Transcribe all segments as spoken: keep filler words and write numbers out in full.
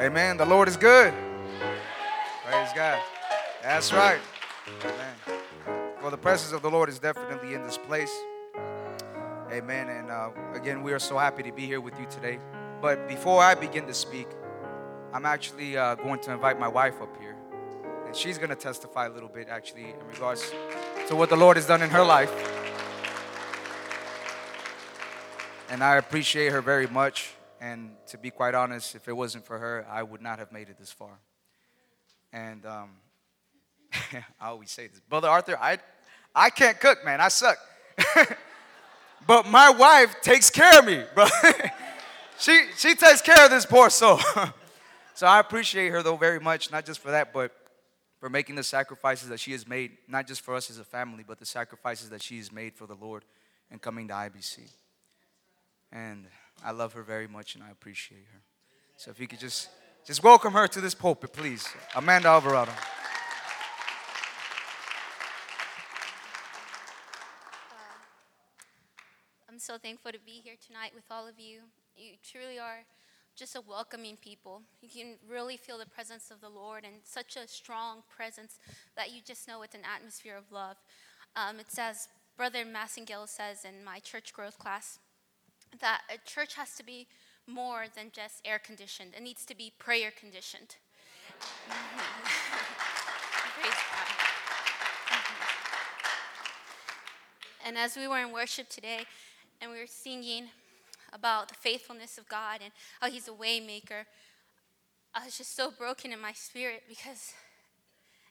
Amen. The Lord is good. Praise God. That's right. Amen. Well, the presence of the Lord is definitely in this place. Amen. And uh, again, we are so happy to be here with you today. But before I begin to speak, I'm actually uh, going to invite my wife up here. And she's going to testify a little bit, actually, in regards to what the Lord has done in her life. And I appreciate her very much. And to be quite honest, if it wasn't for her, I would not have made it this far. And um, I always say this. Brother Arthur, I, I can't cook, man. I suck. But my wife takes care of me, bro. she she takes care of this poor soul. So I appreciate her, though, very much, not just for that, but for making the sacrifices that she has made, not just for us as a family, but the sacrifices that she has made for the Lord and coming to I B C. And I love her very much, and I appreciate her. So if you could just, just welcome her to this pulpit, please. Amanda Alvarado. So thankful to be here tonight with all of you. You truly are just a welcoming people. You can really feel the presence of the Lord and such a strong presence that you just know it's an atmosphere of love. Um, it says, Brother Massengill says in my church growth class, that a church has to be more than just air conditioned. It needs to be prayer conditioned. Mm-hmm. Praise God. Mm-hmm. And as we were in worship today, and we were singing about the faithfulness of God and how he's a way maker, I was just so broken in my spirit because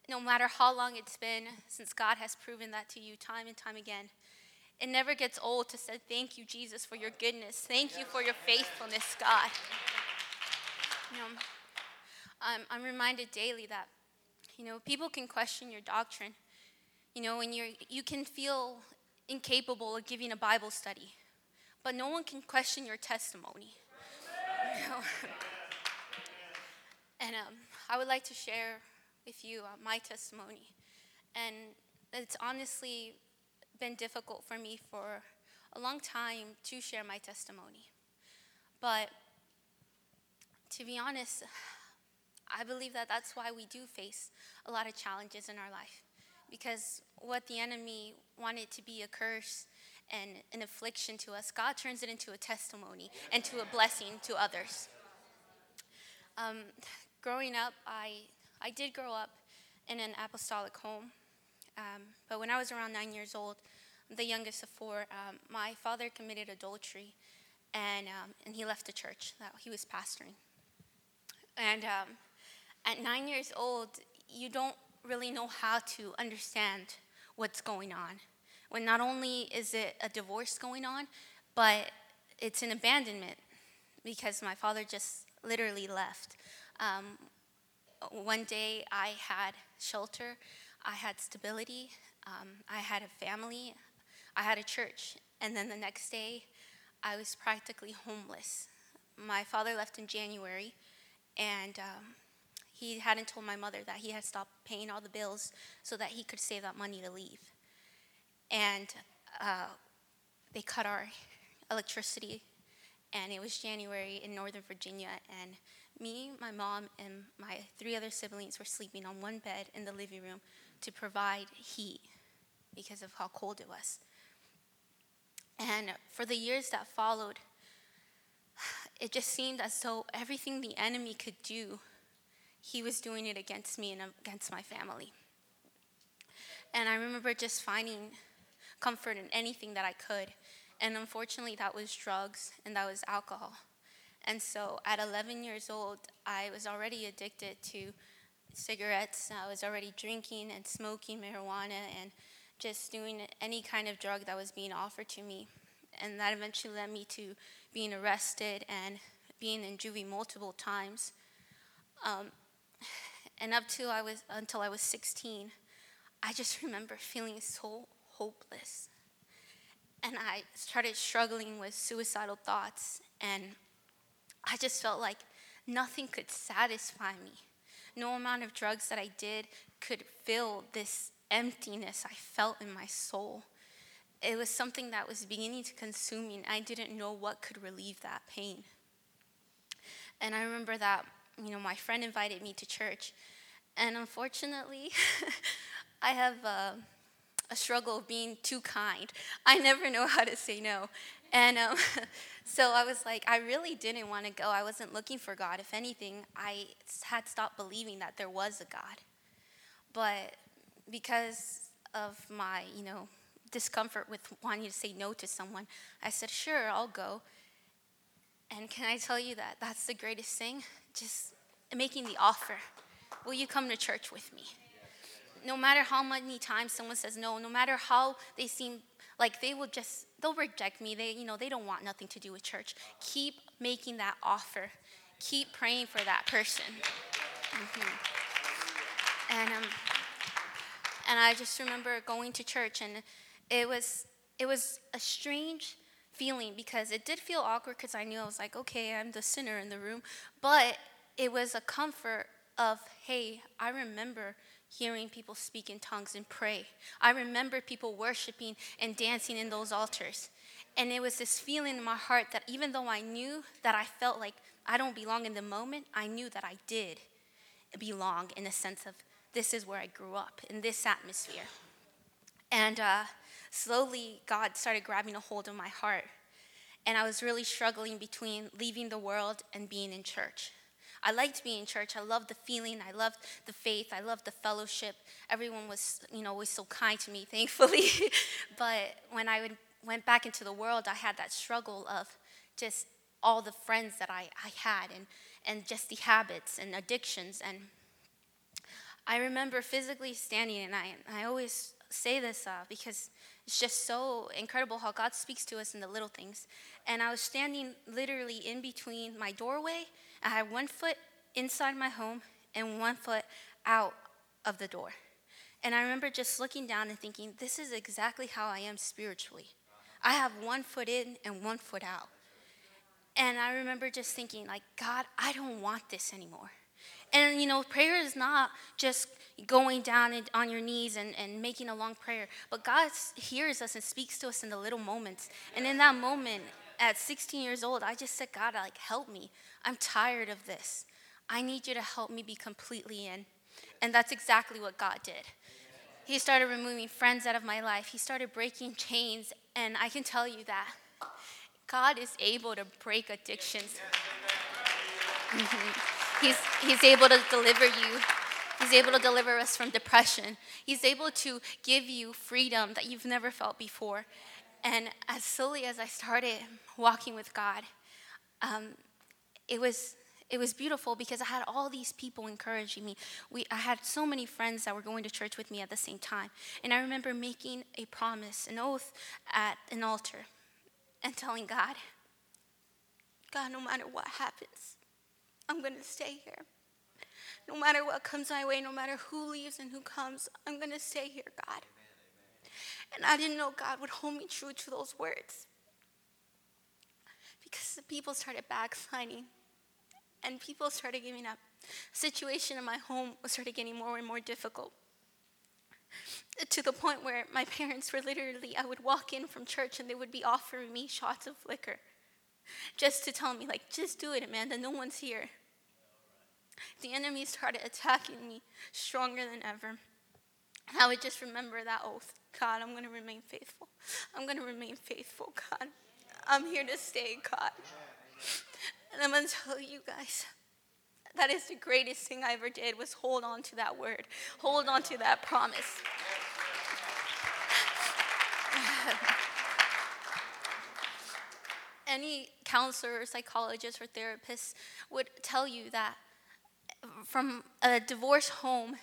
no matter how long it's been since God has proven that to you time and time again, it never gets old to say, thank you, Jesus, for your goodness. Thank you for your faithfulness, God. You know, I'm, I'm reminded daily that, you know, people can question your doctrine. You know, when you're, you can feel incapable of giving a Bible study. But no one can question your testimony. You know? And um, I would like to share with you uh, my testimony. And it's honestly been difficult for me for a long time to share my testimony. But to be honest, I believe that that's why we do face a lot of challenges in our life. Because what the enemy wanted to be a curse and an affliction to us, God turns it into a testimony and to a blessing to others. Um, growing up, I I did grow up in an apostolic home. Um, but when I was around nine years old, the youngest of four, um, my father committed adultery, and um, and he left the church that he was pastoring. And um, at nine years old, you don't really know how to understand what's going on. When not only is it a divorce going on, but it's an abandonment because my father just literally left. Um, one day I had shelter, I had stability, um, I had a family, I had a church, and then the next day I was practically homeless. My father left in January, and um, he hadn't told my mother that he had stopped paying all the bills so that he could save that money to leave. And uh, they cut our electricity, and it was January in Northern Virginia, and me, my mom, and my three other siblings were sleeping on one bed in the living room to provide heat because of how cold it was. And for the years that followed, it just seemed as though everything the enemy could do, he was doing it against me and against my family. And I remember just finding comfort in anything that I could. And unfortunately, that was drugs and that was alcohol. And so at eleven years old, I was already addicted to cigarettes. I was already drinking and smoking marijuana and just doing any kind of drug that was being offered to me. And that eventually led me to being arrested and being in juvie multiple times. Um, And up to I was until I was sixteen, I just remember feeling so hopeless. And I started struggling with suicidal thoughts, and I just felt like nothing could satisfy me. No amount of drugs that I did could fill this emptiness I felt in my soul. It was something that was beginning to consume me, and I didn't know what could relieve that pain. And I remember that you know, my friend invited me to church. And unfortunately, I have uh, a struggle of being too kind. I never know how to say no. And um, so I was like, I really didn't want to go. I wasn't looking for God. If anything, I had stopped believing that there was a God. But because of my, you know, discomfort with wanting to say no to someone, I said, sure, I'll go. And can I tell you that that's the greatest thing? Just making the offer. Will you come to church with me? No matter how many times someone says no, no matter how they seem like they will just, they'll reject me. They, you know, they don't want nothing to do with church. Keep making that offer. Keep praying for that person. Mm-hmm. And um, and I just remember going to church, and it was it was a strange feeling because it did feel awkward because I knew I was like, okay, I'm the sinner in the room, but it was a comfort of, hey, I remember hearing people speak in tongues and pray. I remember people worshiping and dancing in those altars. And it was this feeling in my heart that even though I knew that I felt like I don't belong in the moment, I knew that I did belong in the sense of this is where I grew up, in this atmosphere. And uh, slowly, God started grabbing a hold of my heart. And I was really struggling between leaving the world and being in church. I liked being in church. I loved the feeling. I loved the faith. I loved the fellowship. Everyone was, you know, always so kind to me, thankfully. But when I would, went back into the world, I had that struggle of just all the friends that I, I had and, and just the habits and addictions. And I remember physically standing, and I, I always say this uh, because it's just so incredible how God speaks to us in the little things. And I was standing literally in between my doorway. I had one foot inside my home and one foot out of the door. And I remember just looking down and thinking, this is exactly how I am spiritually. I have one foot in and one foot out. And I remember just thinking, like, God, I don't want this anymore. And, you know, prayer is not just going down and on your knees and, and making a long prayer. But God hears us and speaks to us in the little moments. And in that moment, at sixteen years old, I just said, God, like, help me. I'm tired of this. I need you to help me be completely in. And that's exactly what God did. He started removing friends out of my life. He started breaking chains. And I can tell you that God is able to break addictions. Mm-hmm. He's, he's able to deliver you. He's able to deliver us from depression. He's able to give you freedom that you've never felt before. And as slowly as I started walking with God, um, it was it was beautiful because I had all these people encouraging me. We I had so many friends that were going to church with me at the same time. And I remember making a promise, an oath at an altar, and telling God, God, no matter what happens, I'm going to stay here. No matter what comes my way, no matter who leaves and who comes, I'm going to stay here, God. And I didn't know God would hold me true to those words, because the people started backsliding and people started giving up. The situation in my home started getting more and more difficult, to the point where my parents were literally, I would walk in from church and they would be offering me shots of liquor, just to tell me, like, just do it, Amanda, no one's here. The enemy started attacking me stronger than ever. And I would just remember that oath. God, I'm going to remain faithful. I'm going to remain faithful, God. I'm here to stay, God. And I'm going to tell you guys, that is the greatest thing I ever did, was hold on to that word. Hold on to that promise. Any counselor or psychologist or therapist would tell you that from a divorce home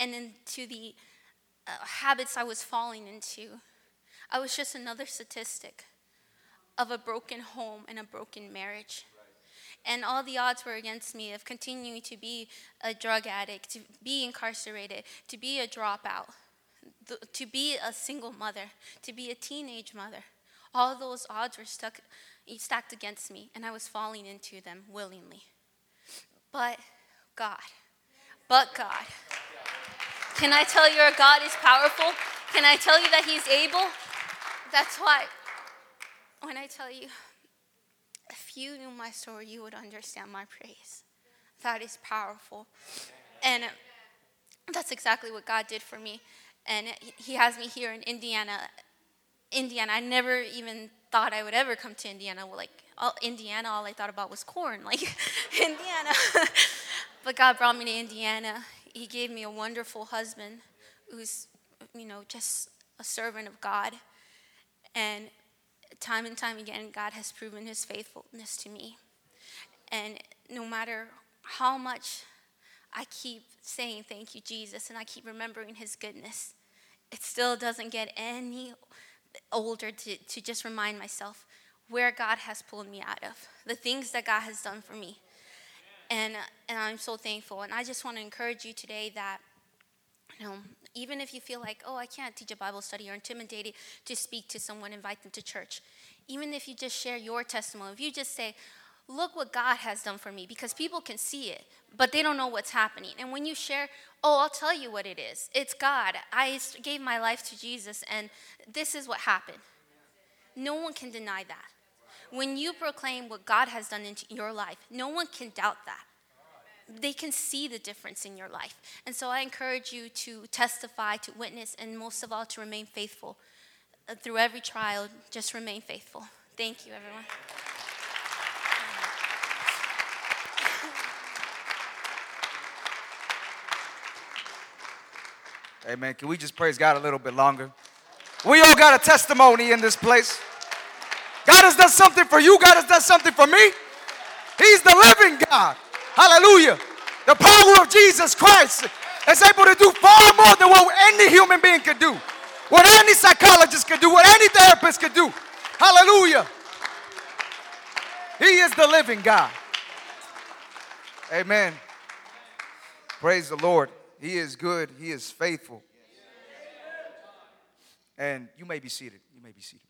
and into the uh, habits I was falling into, I was just another statistic of a broken home and a broken marriage. And all the odds were against me of continuing to be a drug addict, to be incarcerated, to be a dropout, th- to be a single mother, to be a teenage mother. All those odds were stuck, stacked against me, and I was falling into them willingly. But God, but God. Can I tell you our God is powerful? Can I tell you that he's able? That's why when I tell you, if you knew my story, you would understand my praise. That is powerful. And that's exactly what God did for me. And he has me here in Indiana. Indiana, I never even thought I would ever come to Indiana. Like, all, Indiana, all I thought about was corn. Like, Indiana. But God brought me to Indiana. He gave me a wonderful husband who's, you know, just a servant of God. And time and time again, God has proven his faithfulness to me. And no matter how much I keep saying thank you, Jesus, and I keep remembering his goodness, it still doesn't get any older to, to just remind myself where God has pulled me out of, the things that God has done for me. And and I'm so thankful. And I just want to encourage you today that, you know, even if you feel like, oh, I can't teach a Bible study, or intimidated to speak to someone, invite them to church. Even if you just share your testimony, if you just say, look what God has done for me, because people can see it, but they don't know what's happening. And when you share, oh, I'll tell you what it is. It's God. I gave my life to Jesus, and this is what happened. No one can deny that. When you proclaim what God has done in your life, no one can doubt that. They can see the difference in your life. And so I encourage you to testify, to witness, and most of all, to remain faithful. Uh, through every trial, just remain faithful. Thank you, everyone. Amen. Can we just praise God a little bit longer? We all got a testimony in this place. God has done something for you. God has done something for me. He's the living God. Hallelujah. The power of Jesus Christ is able to do far more than what any human being could do, what any psychologist could do, what any therapist could do. Hallelujah. He is the living God. Amen. Praise the Lord. He is good. He is faithful. And you may be seated. You may be seated.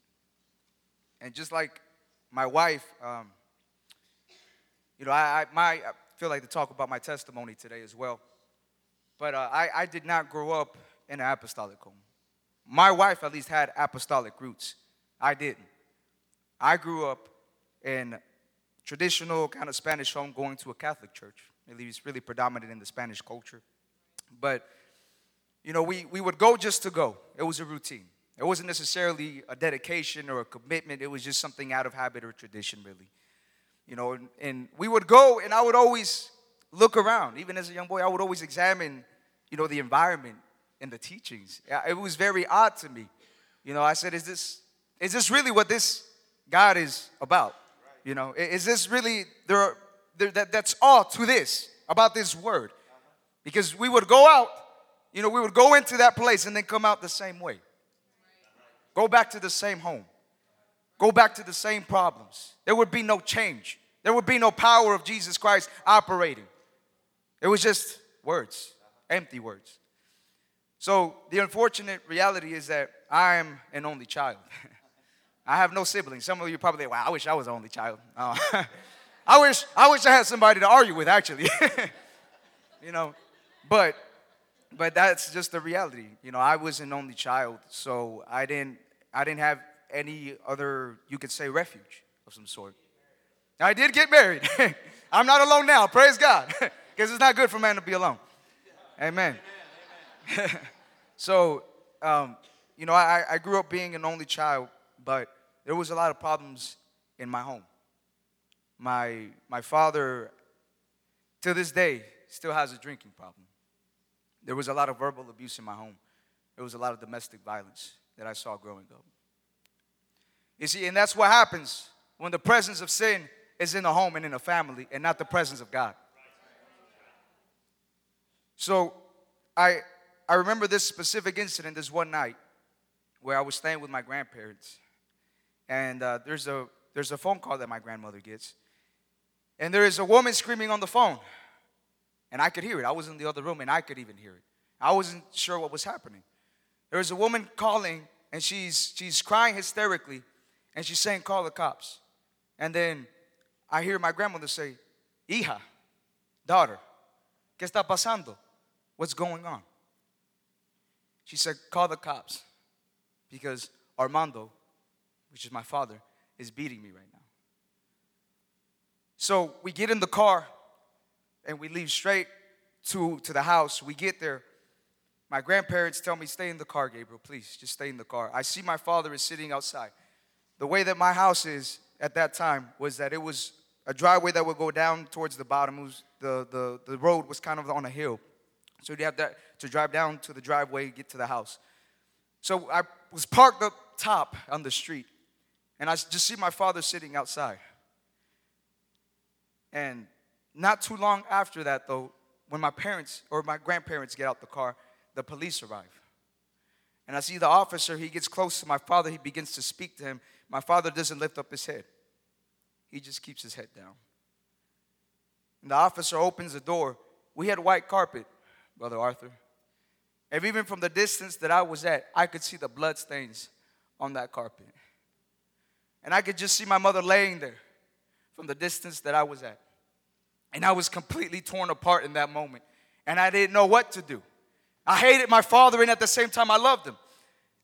And just like my wife, um, you know, I, I, my, I feel like to talk about my testimony today as well. But uh, I, I did not grow up in an apostolic home. My wife at least had apostolic roots. I didn't. I grew up in traditional kind of Spanish home, going to a Catholic church. At least it's really predominant in the Spanish culture. But, you know, we, we would go just to go. It was a routine. It wasn't necessarily a dedication or a commitment. It was just something out of habit or tradition, really. You know, and, and we would go, and I would always look around. Even as a young boy, I would always examine, you know, the environment and the teachings. It was very odd to me. You know, I said, is this is this really what this God is about? You know, is this really, there? Are, there that, that's all to this, about this word. Because we would go out, you know, we would go into that place and then come out the same way. Go back to the same home. Go back to the same problems. There would be no change. There would be no power of Jesus Christ operating. It was just words, empty words. So the unfortunate reality is that I am an only child. I have no siblings. Some of you probably think, wow, I wish I was an only child. Oh. I wish I wish I had somebody to argue with, actually. You know, but but that's just the reality. You know, I was an only child, so I didn't I didn't have any other, you could say, refuge of some sort. Now, I did get married. I'm not alone now, praise God, because it's not good for man to be alone. Amen. Amen, amen. So, um, you know, I, I grew up being an only child, but there was a lot of problems in my home. My my father, to this day, still has a drinking problem. There was a lot of verbal abuse in my home. There was a lot of domestic violence that I saw growing up. You see, and that's what happens when the presence of sin is in the home and in the family and not the presence of God. So I I remember this specific incident this one night where I was staying with my grandparents. And uh, there's a there's a phone call that my grandmother gets. And there is a woman screaming on the phone. And I could hear it. I was in the other room, and I could even hear it. I wasn't sure what was happening. There was a woman calling, and she's she's crying hysterically, and she's saying, call the cops. And then I hear my grandmother say, hija, daughter, ¿qué está pasando? What's going on? She said, call the cops, because Armando, which is my father, is beating me right now. So we get in the car. and we leave straight to, to the house. We get there. My grandparents tell me, stay in the car, Gabriel, please. Just stay in the car. I see my father is sitting outside. The way that my house is at that time was that it was a driveway that would go down towards the bottom. It was the, the, the road was kind of on a hill. So you'd have that to drive down to the driveway, get to the house. So I was parked up top on the street, and I just see my father sitting outside. And not too long after that, though, when my parents or my grandparents get out the car, the police arrive. And I see the officer. He gets close to my father. He begins to speak to him. My father doesn't lift up his head. He just keeps his head down. And the officer opens the door. We had white carpet, Brother Arthur. And even from the distance that I was at, I could see the bloodstains on that carpet. And I could just see my mother laying there from the distance that I was at. And I was completely torn apart in that moment. And I didn't know what to do. I hated my father, and at the same time, I loved him.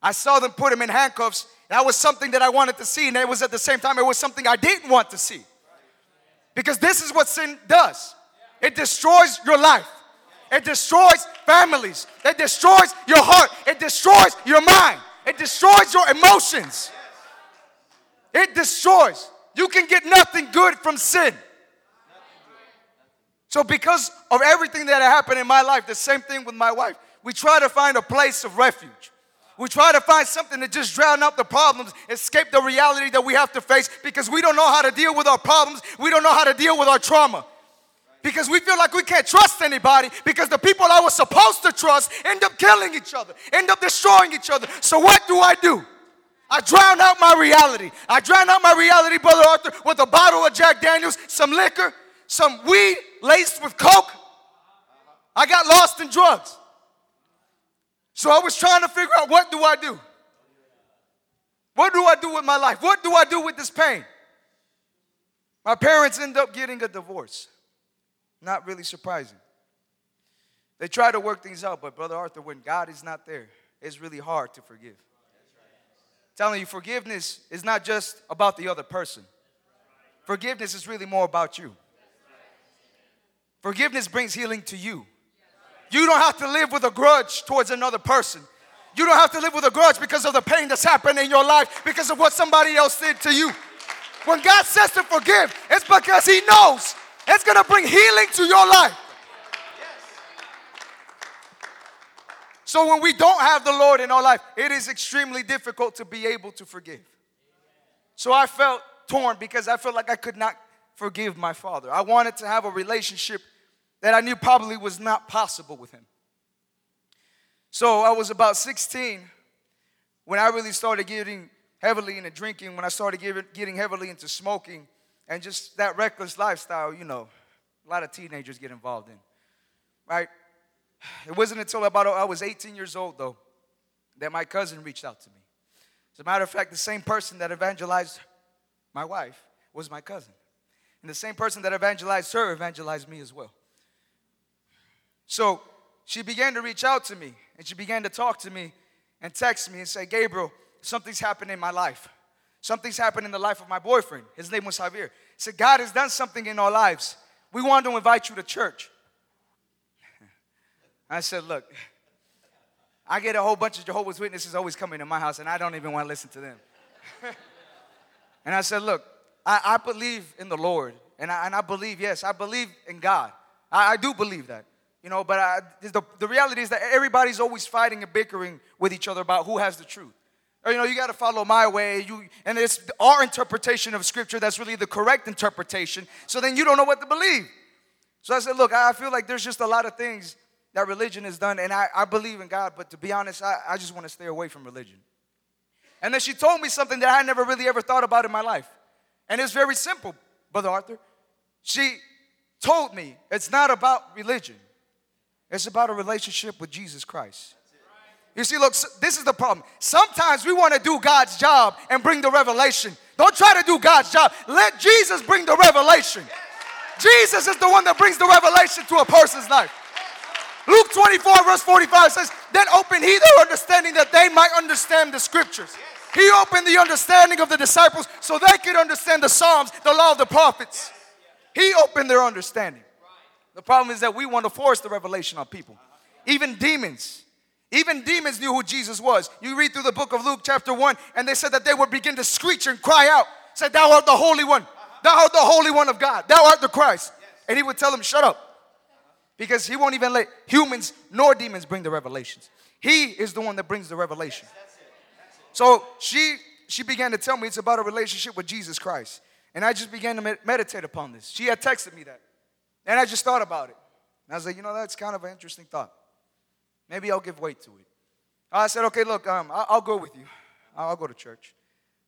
I saw them put him in handcuffs. That was something that I wanted to see, and it was at the same time, it was something I didn't want to see. Because this is what sin does. It destroys your life. It destroys families. It destroys your heart. It destroys your mind. It destroys your emotions. It destroys. You can get nothing good from sin. So because of everything that happened in my life, the same thing with my wife, we try to find a place of refuge. We try to find something to just drown out the problems, escape the reality that we have to face, because we don't know how to deal with our problems. We don't know how to deal with our trauma. Because we feel like we can't trust anybody, because the people I was supposed to trust end up killing each other, end up destroying each other. So what do I do? I drown out my reality. I drown out my reality, Brother Arthur, with a bottle of Jack Daniels, some liquor, some weed laced with coke. I got lost in drugs. So I was trying to figure out, what do I do? What do I do with my life? What do I do with this pain? My parents end up getting a divorce. Not really surprising. They try to work things out, but Brother Arthur, when God is not there, it's really hard to forgive. Right. Telling you, forgiveness is not just about the other person. Right. Forgiveness is really more about you. Right. Forgiveness brings healing to you. Right. You don't have to live with a grudge towards another person. You don't have to live with a grudge because of the pain that's happened in your life, because of what somebody else did to you. When God says to forgive, it's because He knows it's going to bring healing to your life. So when we don't have the Lord in our life, it is extremely difficult to be able to forgive. So I felt torn because I felt like I could not forgive my father. I wanted to have a relationship that I knew probably was not possible with him. So I was about sixteen when I really started getting heavily into drinking, when I started getting heavily into smoking. And just that reckless lifestyle, you know, a lot of teenagers get involved in, right? It wasn't until about I was eighteen years old, though, that my cousin reached out to me. As a matter of fact, the same person that evangelized my wife was my cousin. And the same person that evangelized her evangelized me as well. So she began to reach out to me, and she began to talk to me and text me and say, Gabriel, something's happened in my life. Something's happened in the life of my boyfriend. His name was Javier. He said, God has done something in our lives. We wanted to invite you to church. I said, look, I get a whole bunch of Jehovah's Witnesses always coming to my house, and I don't even want to listen to them. And I said, look, I, I believe in the Lord, and I, and I believe, yes, I believe in God. I, I do believe that. You know, but I, the, the reality is that everybody's always fighting and bickering with each other about who has the truth. Or, you know, you got to follow my way. You, and it's our interpretation of Scripture that's really the correct interpretation. So then you don't know what to believe. So I said, look, I feel like there's just a lot of things that religion has done. And I, I believe in God. But to be honest, I, I just want to stay away from religion. And then she told me something that I never really ever thought about in my life. And it's very simple, Brother Arthur. She told me it's not about religion. It's about a relationship with Jesus Christ. You see, look, this is the problem. Sometimes we want to do God's job and bring the revelation. Don't try to do God's job. Let Jesus bring the revelation. Jesus is the one that brings the revelation to a person's life. Luke twenty-four, verse forty-five says, then opened he their understanding that they might understand the Scriptures. He opened the understanding of the disciples so they could understand the Psalms, the law of the prophets. He opened their understanding. The problem is that we want to force the revelation on people. Even demons. Even demons knew who Jesus was. You read through the book of Luke chapter one, and they said that they would begin to screech and cry out. Said, thou art the Holy One. Thou art the Holy One of God. Thou art the Christ. And he would tell them, shut up. Because he won't even let humans nor demons bring the revelations. He is the one that brings the revelation. So she she began to tell me it's about a relationship with Jesus Christ. And I just began to med- meditate upon this. She had texted me that. And I just thought about it. And I was like, you know, that's kind of an interesting thought. Maybe I'll give weight to it. I said, okay, look, um, I'll, I'll go with you. I'll, I'll go to church.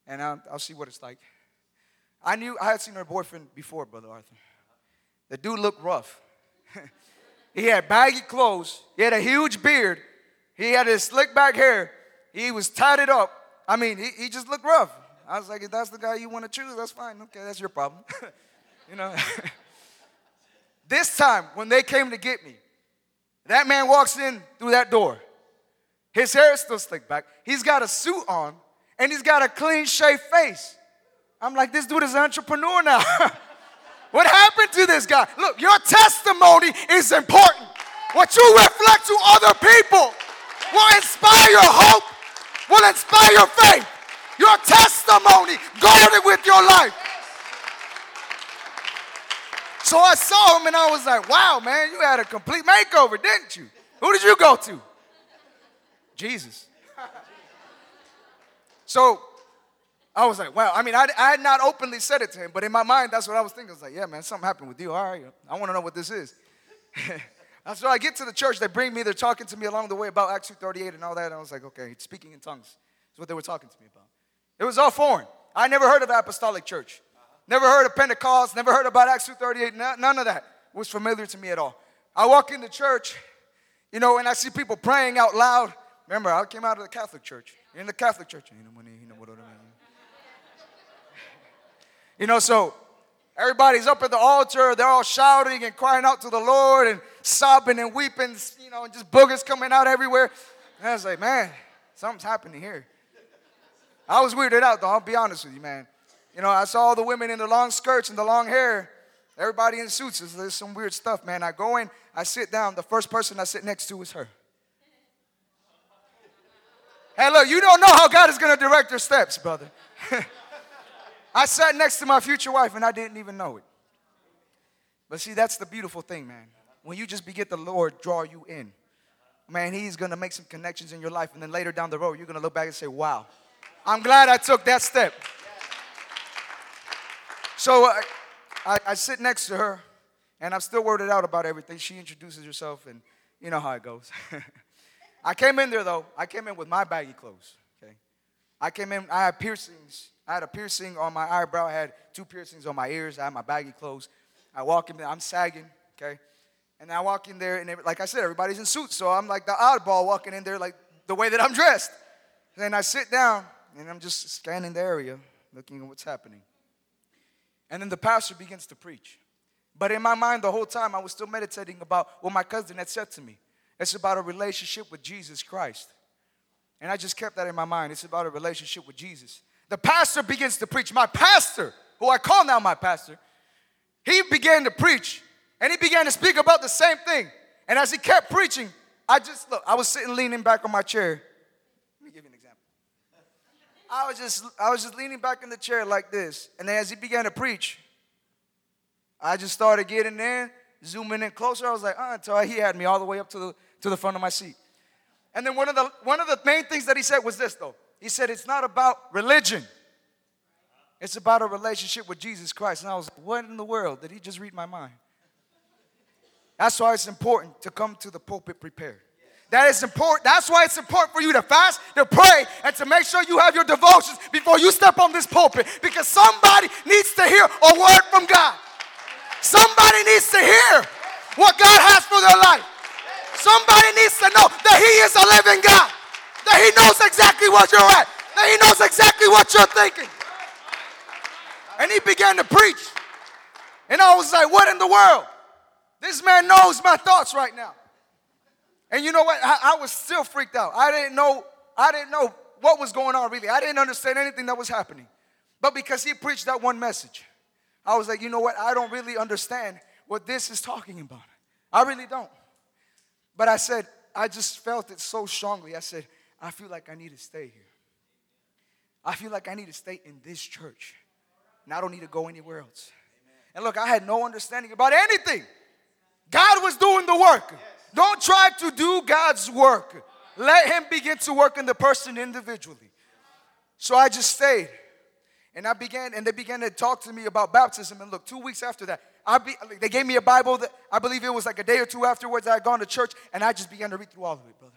And I'll, I'll see what it's like. I knew, I had seen her boyfriend before, Brother Arthur. The dude looked rough. He had baggy clothes. He had a huge beard. He had his slick back hair. He was tatted up. I mean, he, he just looked rough. I was like, if that's the guy you want to choose, that's fine. Okay, that's your problem. You know. This time, when they came to get me, that man walks in through that door. His hair is still slicked back. He's got a suit on, and he's got a clean-shaved face. I'm like, this dude is an entrepreneur now. What happened to this guy? Look, your testimony is important. What you reflect to other people will inspire hope, will inspire faith. Your testimony, guard it with your life. So I saw him and I was like, wow, man, you had a complete makeover, didn't you? Who did you go to? Jesus. So I was like, wow. I mean, I, I had not openly said it to him, but in my mind, that's what I was thinking. I was like, yeah, man, something happened with you. All right, I want to know what this is. So I get to the church. They bring me. They're talking to me along the way about Acts two thirty-eight and all that. And I was like, okay, speaking in tongues is what they were talking to me about. It was all foreign. I never heard of the apostolic church. Never heard of Pentecost, never heard about Acts two thirty-eight, none of that was familiar to me at all. I walk into church, you know, and I see people praying out loud. Remember, I came out of the Catholic church. In the Catholic church. You know, so everybody's up at the altar. They're all shouting and crying out to the Lord and sobbing and weeping, you know, and just boogers coming out everywhere. And I was like, man, something's happening here. I was weirded out, though. I'll be honest with you, man. You know, I saw all the women in the long skirts and the long hair. Everybody in suits. There's some weird stuff, man. I go in, I sit down. The first person I sit next to is her. Hey, look, you don't know how God is going to direct your steps, brother. I sat next to my future wife, and I didn't even know it. But see, that's the beautiful thing, man. When you just begin the Lord draw you in, man, he's going to make some connections in your life. And then later down the road, you're going to look back and say, wow, I'm glad I took that step. So I, I, I sit next to her, and I'm still worded out about everything. She introduces herself, and you know how it goes. I came in there, though. I came in with my baggy clothes, okay? I came in. I had piercings. I had a piercing on my eyebrow. I had two piercings on my ears. I had my baggy clothes. I walk in there. I'm sagging, okay? And I walk in there, and every, like I said, everybody's in suits, so I'm like the oddball walking in there like the way that I'm dressed. Then I sit down, and I'm just scanning the area, looking at what's happening. And then the pastor begins to preach. But in my mind the whole time I was still meditating about what my cousin had said to me. It's about a relationship with Jesus Christ. And I just kept that in my mind. It's about a relationship with Jesus. The pastor begins to preach. My pastor, who I call now my pastor, he began to preach. And he began to speak about the same thing. And as he kept preaching, I just, look, I was sitting leaning back on my chair. Let me give you an example. I was just I was just leaning back in the chair like this. And then as he began to preach, I just started getting in, zooming in closer. I was like, uh, until he had me all the way up to the to the front of my seat. And then one of the one of the main things that he said was this, though. He said, it's not about religion. It's about a relationship with Jesus Christ. And I was like, what in the world? Did he just read my mind? That's why it's important to come to the pulpit prepared. That is important. That's why it's important for you to fast, to pray, and to make sure you have your devotions before you step on this pulpit. Because somebody needs to hear a word from God. Somebody needs to hear what God has for their life. Somebody needs to know that he is a living God. That he knows exactly what you're at. That he knows exactly what you're thinking. And he began to preach. And I was like, what in the world? This man knows my thoughts right now. And you know what? I, I was still freaked out. I didn't know, I didn't know what was going on really. I didn't understand anything that was happening. But because he preached that one message, I was like, you know what? I don't really understand what this is talking about. I really don't. But I said, I just felt it so strongly. I said, I feel like I need to stay here. I feel like I need to stay in this church. And I don't need to go anywhere else. And look, I had no understanding about anything. God was doing the work. Don't try to do God's work. Let him begin to work in the person individually. So I just stayed. And I began, and they began to talk to me about baptism. And look, two weeks after that, I be, they gave me a Bible. That I believe it was like a day or two afterwards I had gone to church. And I just began to read through all of it, brother.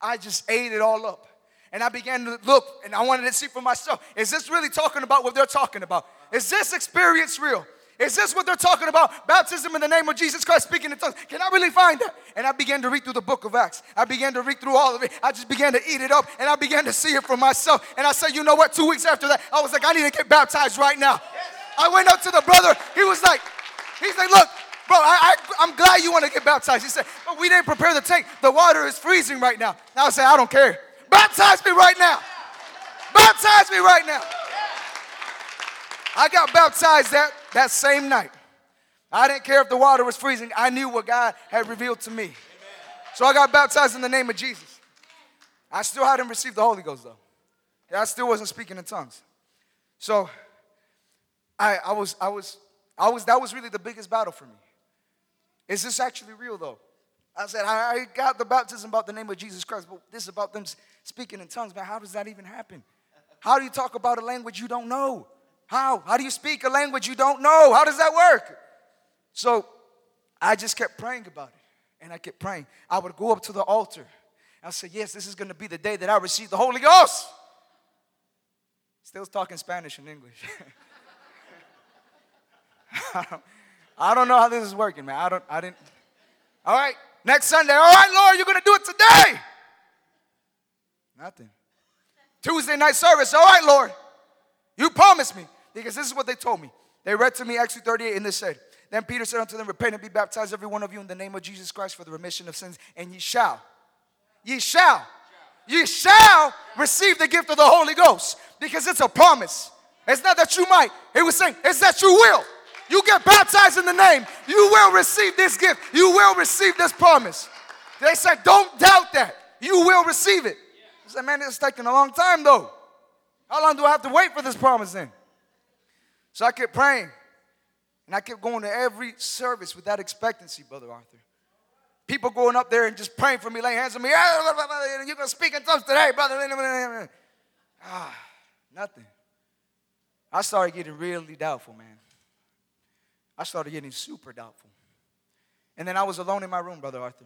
I just ate it all up. And I began to look, and I wanted to see for myself. Is this really talking about what they're talking about? Is this experience real? Is this what they're talking about? Baptism in the name of Jesus Christ, speaking in tongues. Can I really find that? And I began to read through the book of Acts. I began to read through all of it. I just began to eat it up, and I began to see it for myself. And I said, you know what? Two weeks after that, I was like, I need to get baptized right now. Yes. I went up to the brother. He was like, he's like, look, bro, I, I, I'm glad you want to get baptized. He said, but we didn't prepare the tank. The water is freezing right now. And I said, I don't care. Baptize me right now. Baptize me right now. I got baptized that, that same night. I didn't care if the water was freezing. I knew what God had revealed to me. Amen. So I got baptized in the name of Jesus. I still hadn't received the Holy Ghost, though. I still wasn't speaking in tongues. So I, I was, I was, I was, that was really the biggest battle for me. Is this actually real, though? I said, I, I got the baptism about the name of Jesus Christ, but this is about them speaking in tongues. Man, how does that even happen? How do you talk about a language you don't know? How? How do you speak a language you don't know? How does that work? So I just kept praying about it, and I kept praying. I would go up to the altar. I said, yes, this is going to be the day that I receive the Holy Ghost. Still talking Spanish and English. I, don't, I don't know how this is working, man. I don't. I didn't. All right, next Sunday. All right, Lord, you're going to do it today. Nothing. Tuesday night service. All right, Lord, you promised me. Because this is what they told me. They read to me Acts two thirty-eight, and they said, then Peter said unto them, repent and be baptized, every one of you, in the name of Jesus Christ for the remission of sins. And ye shall, ye shall, ye shall receive the gift of the Holy Ghost. Because it's a promise. It's not that you might. He was saying, it's that you will. You get baptized in the name. You will receive this gift. You will receive this promise. They said, don't doubt that. You will receive it. I said, man, it's taking a long time, though. How long do I have to wait for this promise then? So I kept praying. And I kept going to every service with that expectancy, Brother Arthur. People going up there and just praying for me, laying hands on me. You're going to speak in tongues today, brother. Ah, nothing. I started getting really doubtful, man. I started getting super doubtful. And then I was alone in my room, Brother Arthur.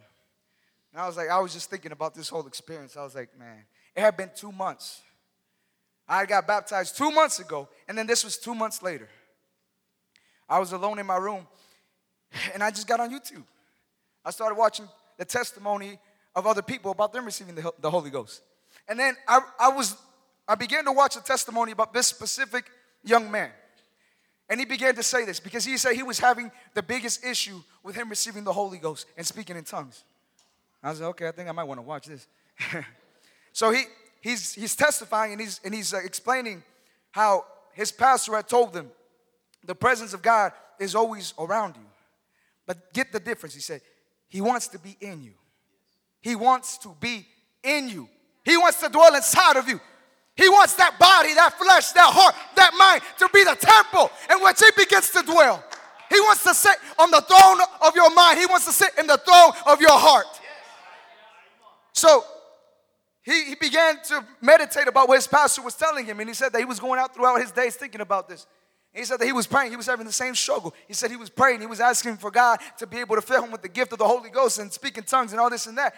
And I was like, I was just thinking about this whole experience. I was like, man, it had been two months. I got baptized two months ago, and then this was two months later. I was alone in my room, and I just got on YouTube. I started watching the testimony of other people about them receiving the, the Holy Ghost. And then I, I, was, I began to watch a testimony about this specific young man. And he began to say this, because he said he was having the biggest issue with him receiving the Holy Ghost and speaking in tongues. I was like, okay, I think I might want to watch this. So he... He's, he's testifying, and he's, and he's explaining how his pastor had told him the presence of God is always around you. But get the difference. He said, he wants to be in you. He wants to be in you. He wants to dwell inside of you. He wants that body, that flesh, that heart, that mind to be the temple in which he begins to dwell. He wants to sit on the throne of your mind. He wants to sit in the throne of your heart. So... He, he began to meditate about what his pastor was telling him. And he said that he was going out throughout his days thinking about this. And he said that he was praying. He was having the same struggle. He said he was praying. He was asking for God to be able to fill him with the gift of the Holy Ghost and speak in tongues and all this and that.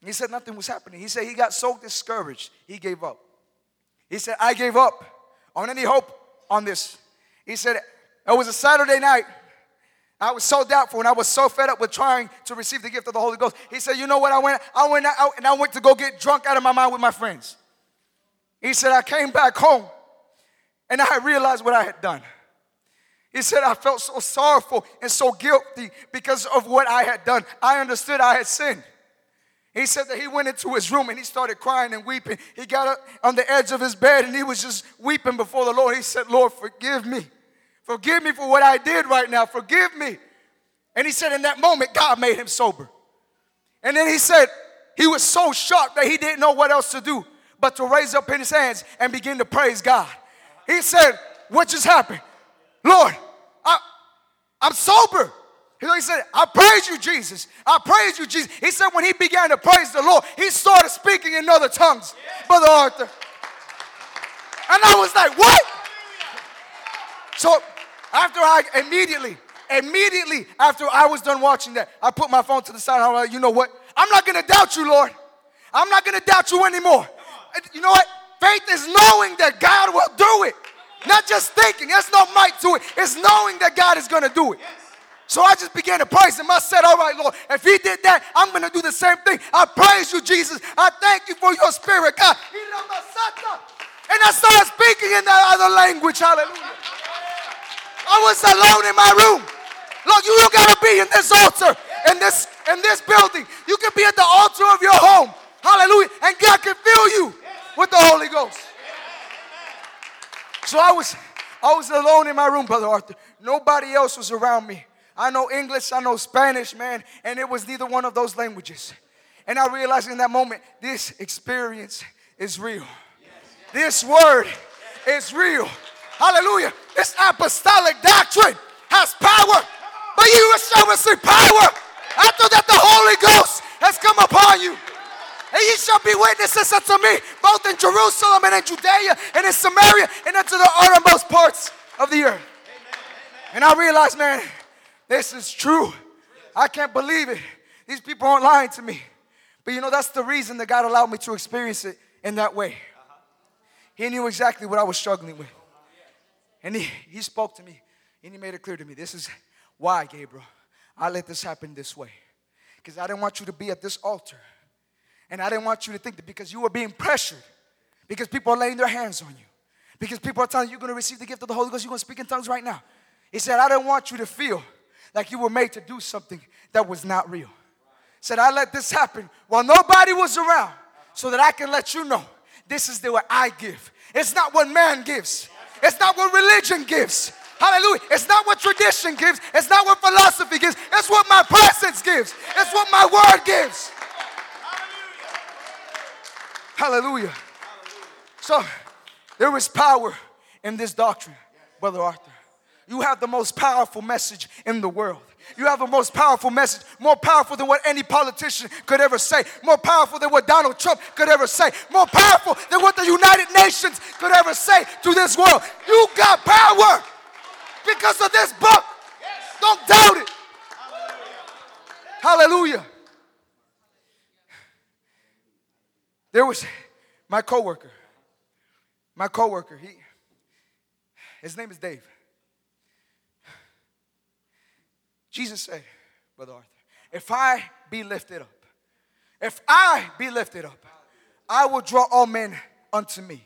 And he said nothing was happening. He said he got so discouraged, he gave up. He said, I gave up on any hope on this. He said, it was a Saturday night. I was so doubtful, and I was so fed up with trying to receive the gift of the Holy Ghost. He said, you know what? I went, I went out, and I went to go get drunk out of my mind with my friends. He said, I came back home, and I realized what I had done. He said, I felt so sorrowful and so guilty because of what I had done. I understood I had sinned. He said that he went into his room, and he started crying and weeping. He got up on the edge of his bed, and he was just weeping before the Lord. He said, Lord, forgive me. Forgive me for what I did right now. Forgive me. And he said in that moment, God made him sober. And then he said he was so shocked that he didn't know what else to do but to raise up his hands and begin to praise God. He said, what just happened? Lord, I, I'm sober. He said, I praise you, Jesus. I praise you, Jesus. He said when he began to praise the Lord, he started speaking in other tongues, yeah. Brother Arthur. And I was like, what? So after I immediately, immediately after I was done watching that, I put my phone to the side. And I was like, you know what? I'm not going to doubt you, Lord. I'm not going to doubt you anymore. You know what? Faith is knowing that God will do it. Not just thinking. There's no might to it. It's knowing that God is going to do it. Yes. So I just began to praise him. I said, all right, Lord, if he did that, I'm going to do the same thing. I praise you, Jesus. I thank you for your spirit, God. And I started speaking in that other language. Hallelujah. I was alone in my room. Lord, you don't got to be in this altar, in this, in this building. You can be at the altar of your home. Hallelujah. And God can fill you with the Holy Ghost. So I was, I was alone in my room, Brother Arthur. Nobody else was around me. I know English, I know Spanish, man, and it was neither one of those languages. And I realized in that moment, this experience is real. This word is real. Hallelujah. This apostolic doctrine has power, but you shall receive power after that the Holy Ghost has come upon you. And ye shall be witnesses unto me, both in Jerusalem and in Judea and in Samaria and unto the uttermost parts of the earth. Amen. And I realized, man, this is true. I can't believe it. These people aren't lying to me. But you know, that's the reason that God allowed me to experience it in that way. He knew exactly what I was struggling with. And he, he spoke to me, and he made it clear to me. This is why, Gabriel, I let this happen this way. Because I didn't want you to be at this altar. And I didn't want you to think that because you were being pressured, because people are laying their hands on you, because people are telling you you're going to receive the gift of the Holy Ghost, you're going to speak in tongues right now. He said, I didn't want you to feel like you were made to do something that was not real. He said, I let this happen while nobody was around so that I can let you know this is the way I give. It's not what man gives. It's not what religion gives. Hallelujah. It's not what tradition gives. It's not what philosophy gives. It's what my presence gives. It's what my word gives. Hallelujah. Hallelujah. So, there is power in this doctrine, Brother Arthur. You have the most powerful message in the world. You have the most powerful message, more powerful than what any politician could ever say, more powerful than what Donald Trump could ever say, more powerful than what the United Nations could ever say to this world. You got power because of this book. Don't doubt it. Hallelujah. There was my coworker, my coworker, he, his name is Dave. Jesus said, Brother Arthur, if I be lifted up, if I be lifted up, I will draw all men unto me.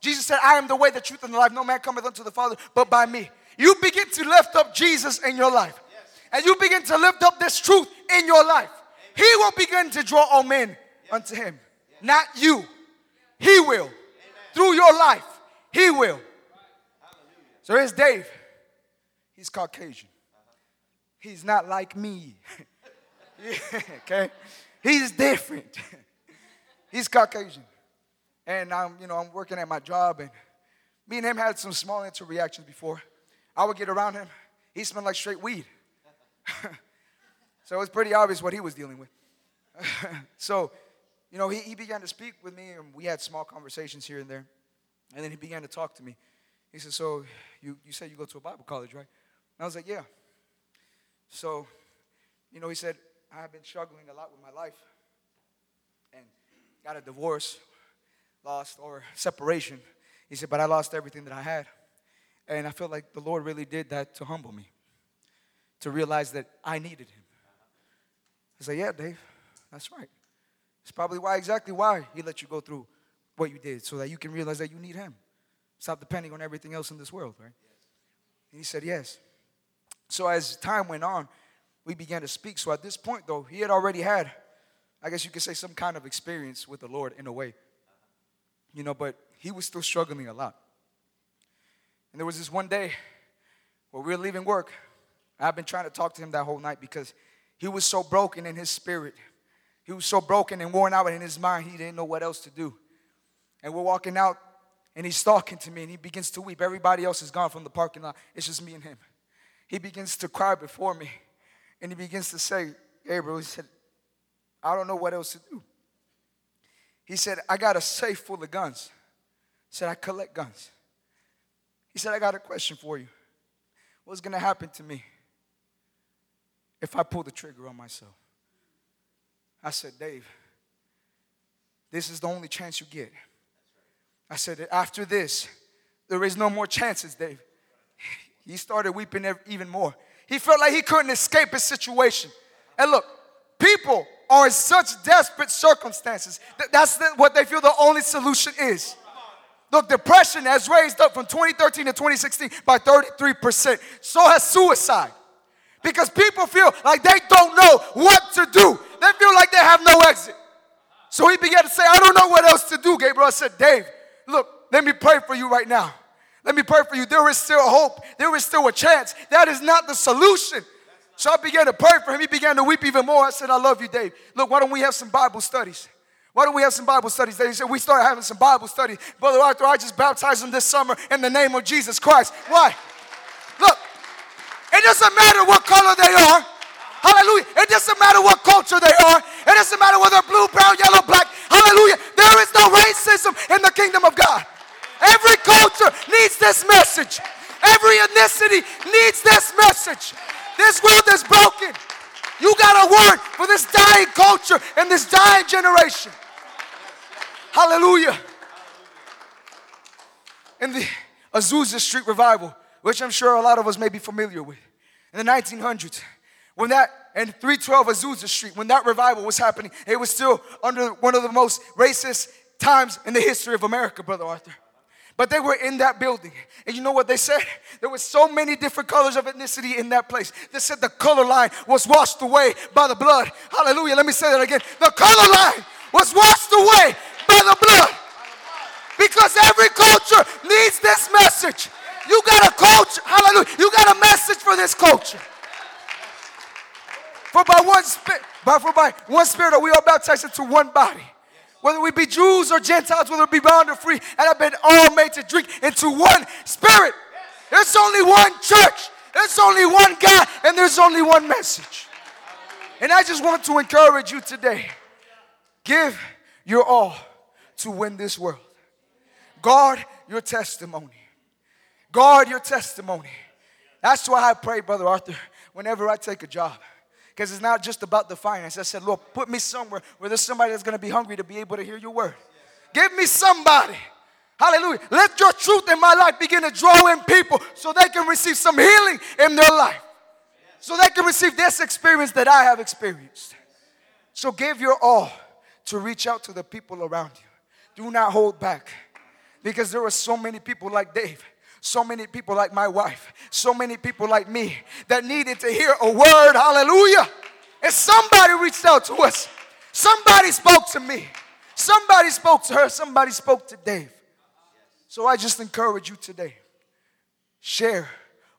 Jesus said, I am the way, the truth, and the life. No man cometh unto the Father but by me. You begin to lift up Jesus in your life. And you begin to lift up this truth in your life. He will begin to draw all men unto him. Not you. He will. Amen. Through your life, he will. Right. So here's Dave. He's Caucasian. Uh-huh. He's not like me. Yeah, okay? He's different. He's Caucasian. And I'm, you know, I'm working at my job, and me and him had some small interactions before. I would get around him. He smelled like straight weed. So it was pretty obvious what he was dealing with. So You know, he, he began to speak with me, and we had small conversations here and there. And then he began to talk to me. He said, so you, you said you go to a Bible college, right? And I was like, yeah. So, you know, he said, I've been struggling a lot with my life and got a divorce, lost, or separation. He said, but I lost everything that I had. And I feel like the Lord really did that to humble me, to realize that I needed him. I said, yeah, Dave, that's right. It's probably why, exactly why he let you go through what you did, so that you can realize that you need him. Stop depending on everything else in this world, right? Yes. And he said yes. So as time went on, we began to speak. So at this point, though, he had already had, I guess you could say, some kind of experience with the Lord in a way. You know, but he was still struggling a lot. And there was this one day where we were leaving work, I've been trying to talk to him that whole night because he was so broken in his spirit. He was so broken and worn out in his mind, he didn't know what else to do. And we're walking out, and he's talking to me, and he begins to weep. Everybody else is gone from the parking lot. It's just me and him. He begins to cry before me, and he begins to say, Gabriel, he said, I don't know what else to do. He said, I got a safe full of guns. He said, I collect guns. He said, I got a question for you. What's going to happen to me if I pull the trigger on myself? I said, Dave, this is the only chance you get. I said, after this, there is no more chances, Dave. He started weeping even more. He felt like he couldn't escape his situation. And look, people are in such desperate circumstances that that's what they feel the only solution is. Look, depression has raised up from twenty thirteen to twenty sixteen by thirty-three percent. So has suicide. Because people feel like they don't know what to do. They feel like they have no exit. So he began to say, I don't know what else to do, Gabriel. I said, Dave, look, let me pray for you right now. Let me pray for you. There is still hope. There is still a chance. That is not the solution. So I began to pray for him. He began to weep even more. I said, I love you, Dave. Look, why don't we have some Bible studies? Why don't we have some Bible studies? They said, we started having some Bible studies. Brother Arthur, I just baptized him this summer in the name of Jesus Christ. Why? Look, it doesn't matter what color they are. Hallelujah. It doesn't matter what culture they are. It doesn't matter whether blue, brown, yellow, black. Hallelujah. There is no racism in the kingdom of God. Every culture needs this message. Every ethnicity needs this message. This world is broken. You got a word for this dying culture and this dying generation. Hallelujah. In the Azusa Street revival, which I'm sure a lot of us may be familiar with, in the nineteen hundreds, when that, and three twelve Azusa Street, when that revival was happening, it was still under one of the most racist times in the history of America, Brother Arthur. But they were in that building. And you know what they said? There were so many different colors of ethnicity in that place. They said the color line was washed away by the blood. Hallelujah. Let me say that again. The color line was washed away by the blood. Because every culture needs this message. You got a culture. Hallelujah. You got a message for this culture. For by one, spi- by, for by one spirit are we all baptized into one body. Whether we be Jews or Gentiles, whether we be bond or free, and have been all made to drink into one spirit. There's only one church. There's only one God. And there's only one message. And I just want to encourage you today. Give your all to win this world. Guard your testimony. Guard your testimony. That's why I pray, Brother Arthur, whenever I take a job. Because it's not just about the finance. I said, Lord, put me somewhere where there's somebody that's going to be hungry to be able to hear your word. Yes. Give me somebody. Hallelujah. Let your truth in my life begin to draw in people so they can receive some healing in their life. Yes. So they can receive this experience that I have experienced. So give your all to reach out to the people around you. Do not hold back. Because there are so many people like Dave. So many people like my wife, so many people like me that needed to hear a word, hallelujah. And somebody reached out to us. Somebody spoke to me. Somebody spoke to her. Somebody spoke to Dave. So I just encourage you today. Share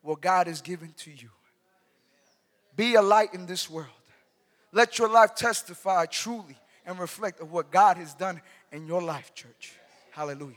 what God has given to you. Be a light in this world. Let your life testify truly and reflect of what God has done in your life, church. Hallelujah.